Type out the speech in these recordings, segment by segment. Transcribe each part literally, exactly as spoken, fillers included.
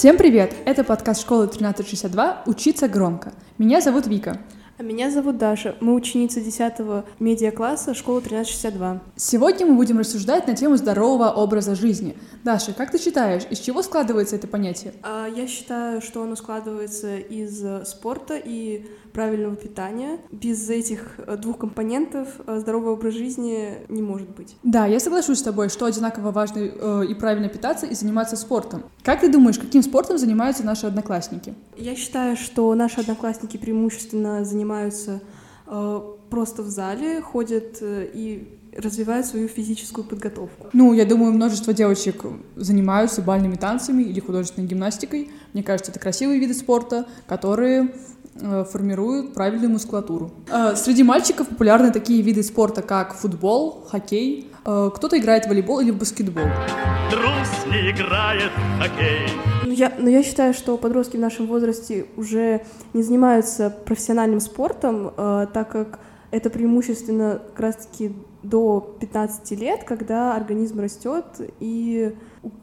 Всем привет! Это подкаст школы тринадцать шестьдесят два «Учиться громко». Меня зовут Вика. А меня зовут Даша. Мы ученицы десятого медиакласса школы тринадцать шестьдесят два. Сегодня мы будем рассуждать на тему здорового образа жизни. Даша, как ты считаешь, из чего складывается это понятие? А, я считаю, что оно складывается из спорта и правильного питания. Без этих двух компонентов здоровый образ жизни не может быть. Да, я соглашусь с тобой, что одинаково важно э, и правильно питаться, и заниматься спортом. Как ты думаешь, каким спортом занимаются наши одноклассники? Я считаю, что наши одноклассники преимущественно занимаются занимаются э, просто в зале, ходят э, и развивают свою физическую подготовку. Ну, я думаю, множество девочек занимаются бальными танцами или художественной гимнастикой. Мне кажется, это красивые виды спорта, которые э, формируют правильную мускулатуру. Э, среди мальчиков популярны такие виды спорта, как футбол, хоккей. Э, кто-то играет в волейбол или в баскетбол. Трус не играет в хоккей. Я, но я считаю, что подростки в нашем возрасте уже не занимаются профессиональным спортом, э, так как это преимущественно как раз-таки до пятнадцати лет, когда организм растет и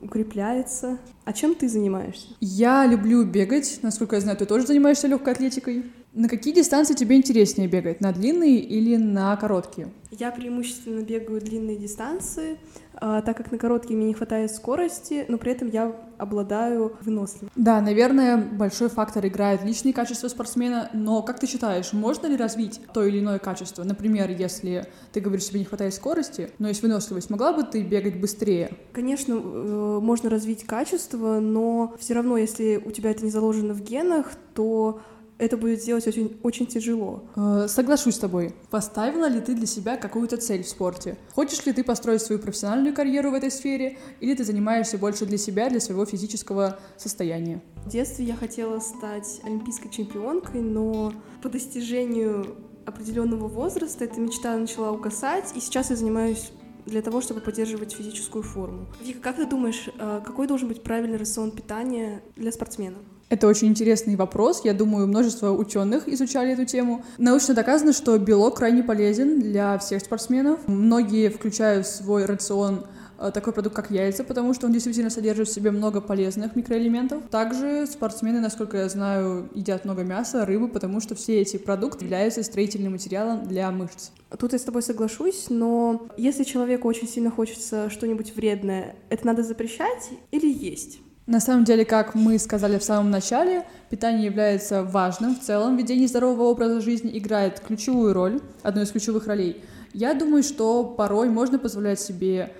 укрепляется. А чем ты занимаешься? Я люблю бегать. Насколько я знаю, ты тоже занимаешься легкой атлетикой. На какие дистанции тебе интереснее бегать? На длинные или на короткие? Я преимущественно бегаю длинные дистанции, так как на короткие мне не хватает скорости, но при этом я обладаю выносливостью. Да, наверное, большой фактор играет личные качества спортсмена, но как ты считаешь, можно ли развить то или иное качество? Например, если ты говоришь, тебе не хватает скорости, но есть выносливость, могла бы ты бегать быстрее? Конечно, можно развить качество, но все равно, если у тебя это не заложено в генах, то это будет делать очень, очень тяжело. Э, соглашусь с тобой. Поставила ли ты для себя какую-то цель в спорте? Хочешь ли ты построить свою профессиональную карьеру в этой сфере, или ты занимаешься больше для себя, для своего физического состояния? В детстве я хотела стать олимпийской чемпионкой, но по достижению определенного возраста эта мечта начала угасать, и сейчас я занимаюсь для того, чтобы поддерживать физическую форму. Вика, как ты думаешь, какой должен быть правильный рацион питания для спортсмена? Это очень интересный вопрос. Я думаю, множество ученых изучали эту тему. Научно доказано, что белок крайне полезен для всех спортсменов. Многие включают в свой рацион такой продукт, как яйца, потому что он действительно содержит в себе много полезных микроэлементов. Также спортсмены, насколько я знаю, едят много мяса, рыбы, потому что все эти продукты являются строительным материалом для мышц. Тут я с тобой соглашусь, но если человеку очень сильно хочется что-нибудь вредное, это надо запрещать или есть? На самом деле, как мы сказали в самом начале, питание является важным в целом. Ведение здорового образа жизни играет ключевую роль, одну из ключевых ролей. Я думаю, что порой можно позволять себе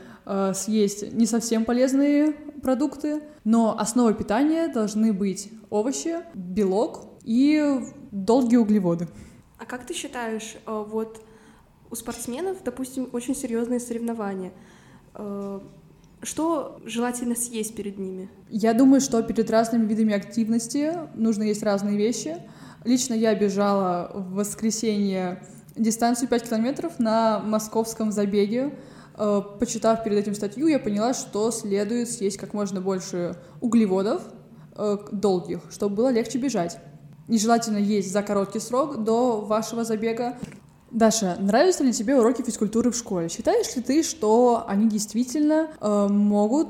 съесть не совсем полезные продукты, но основой питания должны быть овощи, белок и долгие углеводы. А как ты считаешь, вот у спортсменов, допустим, очень серьезные соревнования, что желательно съесть перед ними? Я думаю, что перед разными видами активности нужно есть разные вещи. Лично я бежала в воскресенье дистанцию пять километров на московском забеге. Почитав перед этим статью, я поняла, что следует съесть как можно больше углеводов э, долгих, чтобы было легче бежать. Нежелательно есть за короткий срок до вашего забега. Даша, нравятся ли тебе уроки физкультуры в школе? Считаешь ли ты, что они действительно э, могут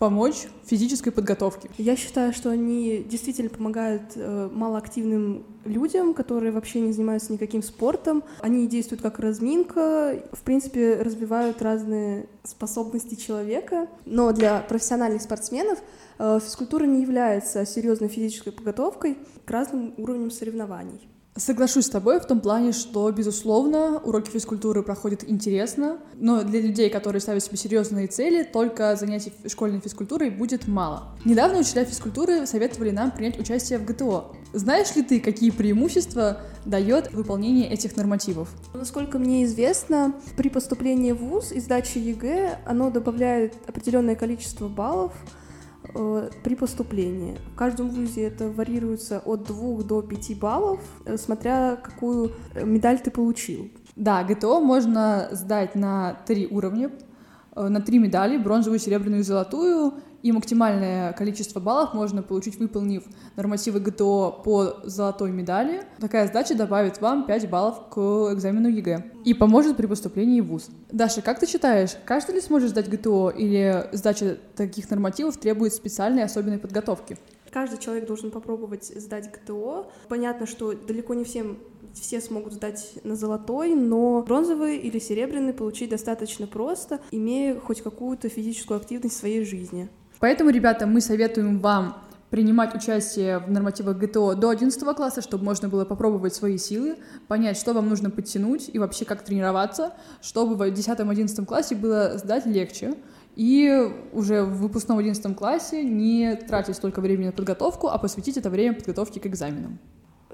помочь в физической подготовке? Я считаю, что они действительно помогают э, малоактивным людям, которые вообще не занимаются никаким спортом. Они действуют как разминка, в принципе, развивают разные способности человека. Но для профессиональных спортсменов э, физкультура не является серьезной физической подготовкой к разным уровням соревнований. Соглашусь с тобой в том плане, что, безусловно, уроки физкультуры проходят интересно, но для людей, которые ставят себе серьезные цели, только занятий школьной физкультурой будет мало. Недавно учителя физкультуры советовали нам принять участие в гэ тэ о. Знаешь ли ты, какие преимущества дает выполнение этих нормативов? Насколько мне известно, при поступлении в ВУЗ и сдаче ЕГЭ оно добавляет определенное количество баллов при поступлении. В каждом вузе это варьируется от двух до пяти баллов, смотря какую медаль ты получил. Да, гэ тэ о можно сдать на три уровня, на три медали: бронзовую, серебряную и золотую, и максимальное количество баллов можно получить, выполнив нормативы гэ тэ о по золотой медали. Такая задача добавит вам пять баллов к экзамену ЕГЭ и поможет при поступлении в ВУЗ. Даша, как ты считаешь, каждый ли сможет сдать гэ тэ о, или сдача таких нормативов требует специальной особенной подготовки? Каждый человек должен попробовать сдать гэ тэ о. Понятно, что далеко не всем все смогут сдать на золотой, но бронзовый или серебряный получить достаточно просто, имея хоть какую-то физическую активность в своей жизни. Поэтому, ребята, мы советуем вам принимать участие в нормативах гэ тэ о до одиннадцатого класса, чтобы можно было попробовать свои силы, понять, что вам нужно подтянуть и вообще как тренироваться, чтобы в десятом-одиннадцатом классе было сдать легче. И уже в выпускном одиннадцатом классе не тратить столько времени на подготовку, а посвятить это время подготовке к экзаменам.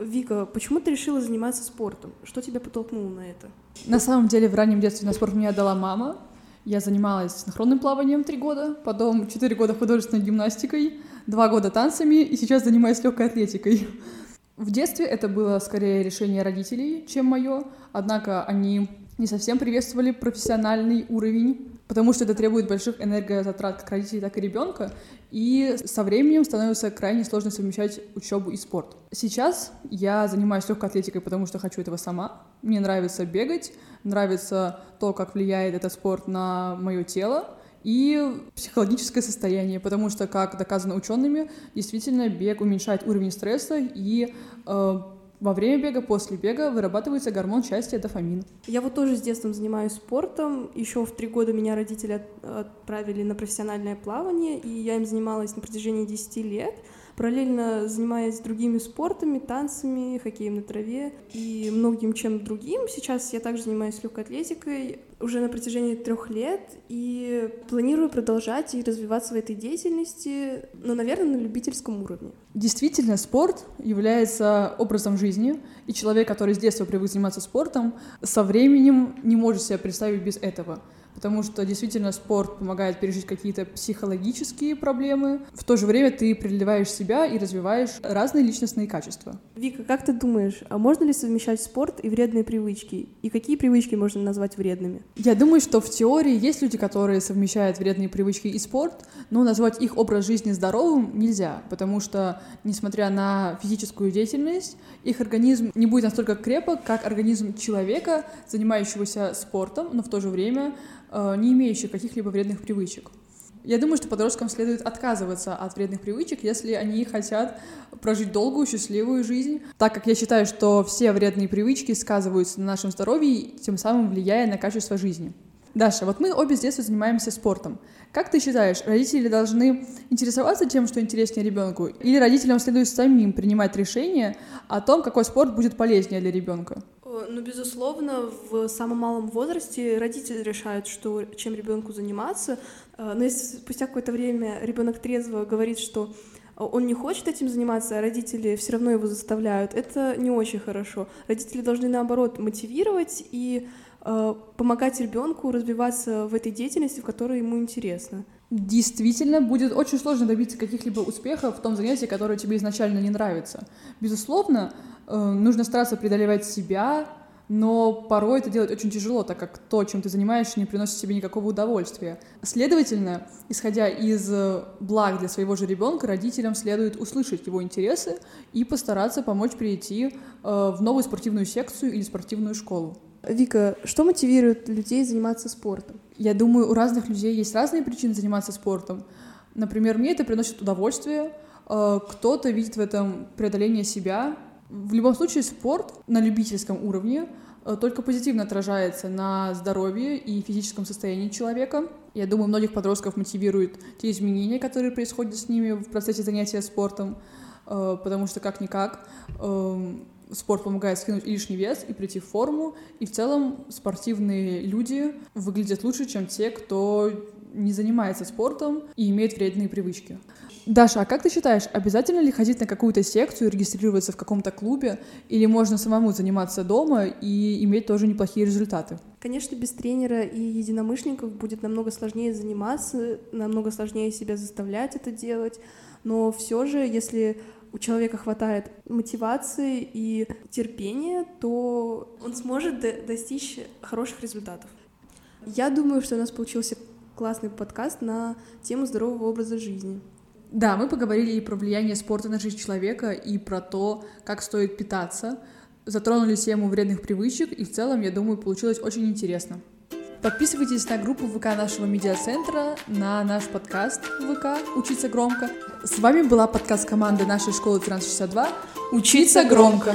Вика, почему ты решила заниматься спортом? Что тебя подтолкнуло на это? На самом деле, в раннем детстве на спорт меня отдала мама. Я занималась синхронным плаванием три года, потом четыре года художественной гимнастикой, два года танцами и сейчас занимаюсь легкой атлетикой. В детстве это было скорее решение родителей, чем мое, однако они не совсем приветствовали профессиональный уровень, потому что это требует больших энергозатрат как родителей, так и ребенка, и со временем становится крайне сложно совмещать учебу и спорт. Сейчас я занимаюсь легкой атлетикой, потому что хочу этого сама. Мне нравится бегать, нравится то, как влияет этот спорт на мое тело и психологическое состояние, потому что, как доказано учеными, действительно бег уменьшает уровень стресса и э, во время бега, после бега вырабатывается гормон счастья, дофамин. Я вот тоже с детства занимаюсь спортом. Еще в три года меня родители отправили на профессиональное плавание, и я им занималась на протяжении десяти лет, параллельно занимаясь другими спортами, танцами, хоккеем на траве и многим чем другим. Сейчас я также занимаюсь легкой атлетикой уже на протяжении трех лет и планирую продолжать и развиваться в этой деятельности, но, наверное, на любительском уровне. Действительно, спорт является образом жизни, и человек, который с детства привык заниматься спортом, со временем не может себя представить без этого, потому что действительно спорт помогает пережить какие-то психологические проблемы. В то же время ты преодолеваешь себя и развиваешь разные личностные качества. Вика, как ты думаешь, а можно ли совмещать спорт и вредные привычки? И какие привычки можно назвать вредными? Я думаю, что в теории есть люди, которые совмещают вредные привычки и спорт, но назвать их образ жизни здоровым нельзя, потому что, несмотря на физическую деятельность, их организм не будет настолько крепок, как организм человека, занимающегося спортом, но в то же время не имеющих каких-либо вредных привычек. Я думаю, что подросткам следует отказываться от вредных привычек, если они хотят прожить долгую, счастливую жизнь, так как я считаю, что все вредные привычки сказываются на нашем здоровье, тем самым влияя на качество жизни. Даша, вот мы обе с детства занимаемся спортом. Как ты считаешь, родители должны интересоваться тем, что интереснее ребенку, или родителям следует самим принимать решение о том, какой спорт будет полезнее для ребенка? Ну, безусловно, в самом малом возрасте родители решают, что, чем ребенку заниматься. Но если спустя какое-то время ребенок трезво говорит, что он не хочет этим заниматься, а родители все равно его заставляют, это не очень хорошо. Родители должны, наоборот, мотивировать и э, помогать ребенку развиваться в этой деятельности, в которой ему интересно. Действительно, будет очень сложно добиться каких-либо успехов в том занятии, которое тебе изначально не нравится. Безусловно, нужно стараться преодолевать себя, но порой это делать очень тяжело, так как то, чем ты занимаешься, не приносит тебе никакого удовольствия. Следовательно, исходя из благ для своего же ребенка, родителям следует услышать его интересы и постараться помочь прийти в новую спортивную секцию или спортивную школу. Вика, что мотивирует людей заниматься спортом? Я думаю, у разных людей есть разные причины заниматься спортом. Например, мне это приносит удовольствие, кто-то видит в этом преодоление себя. В любом случае, спорт на любительском уровне только позитивно отражается на здоровье и физическом состоянии человека. Я думаю, многих подростков мотивируют те изменения, которые происходят с ними в процессе занятия спортом, потому что, как-никак, спорт помогает скинуть лишний вес и прийти в форму, и в целом спортивные люди выглядят лучше, чем те, кто не занимается спортом и имеет вредные привычки. Даша, а как ты считаешь, обязательно ли ходить на какую-то секцию, регистрироваться в каком-то клубе, или можно самому заниматься дома и иметь тоже неплохие результаты? Конечно, без тренера и единомышленников будет намного сложнее заниматься, намного сложнее себя заставлять это делать, но все же, если у человека хватает мотивации и терпения, то он сможет достичь хороших результатов. Я думаю, что у нас получился классный подкаст на тему здорового образа жизни. Да, мы поговорили и про влияние спорта на жизнь человека, и про то, как стоит питаться. Затронули тему вредных привычек, и в целом, я думаю, получилось очень интересно. Подписывайтесь на группу ВК нашего медиацентра, на наш подкаст ВК «Учиться громко». С вами была подкаст-команда нашей школы триста шестьдесят два «Учиться громко».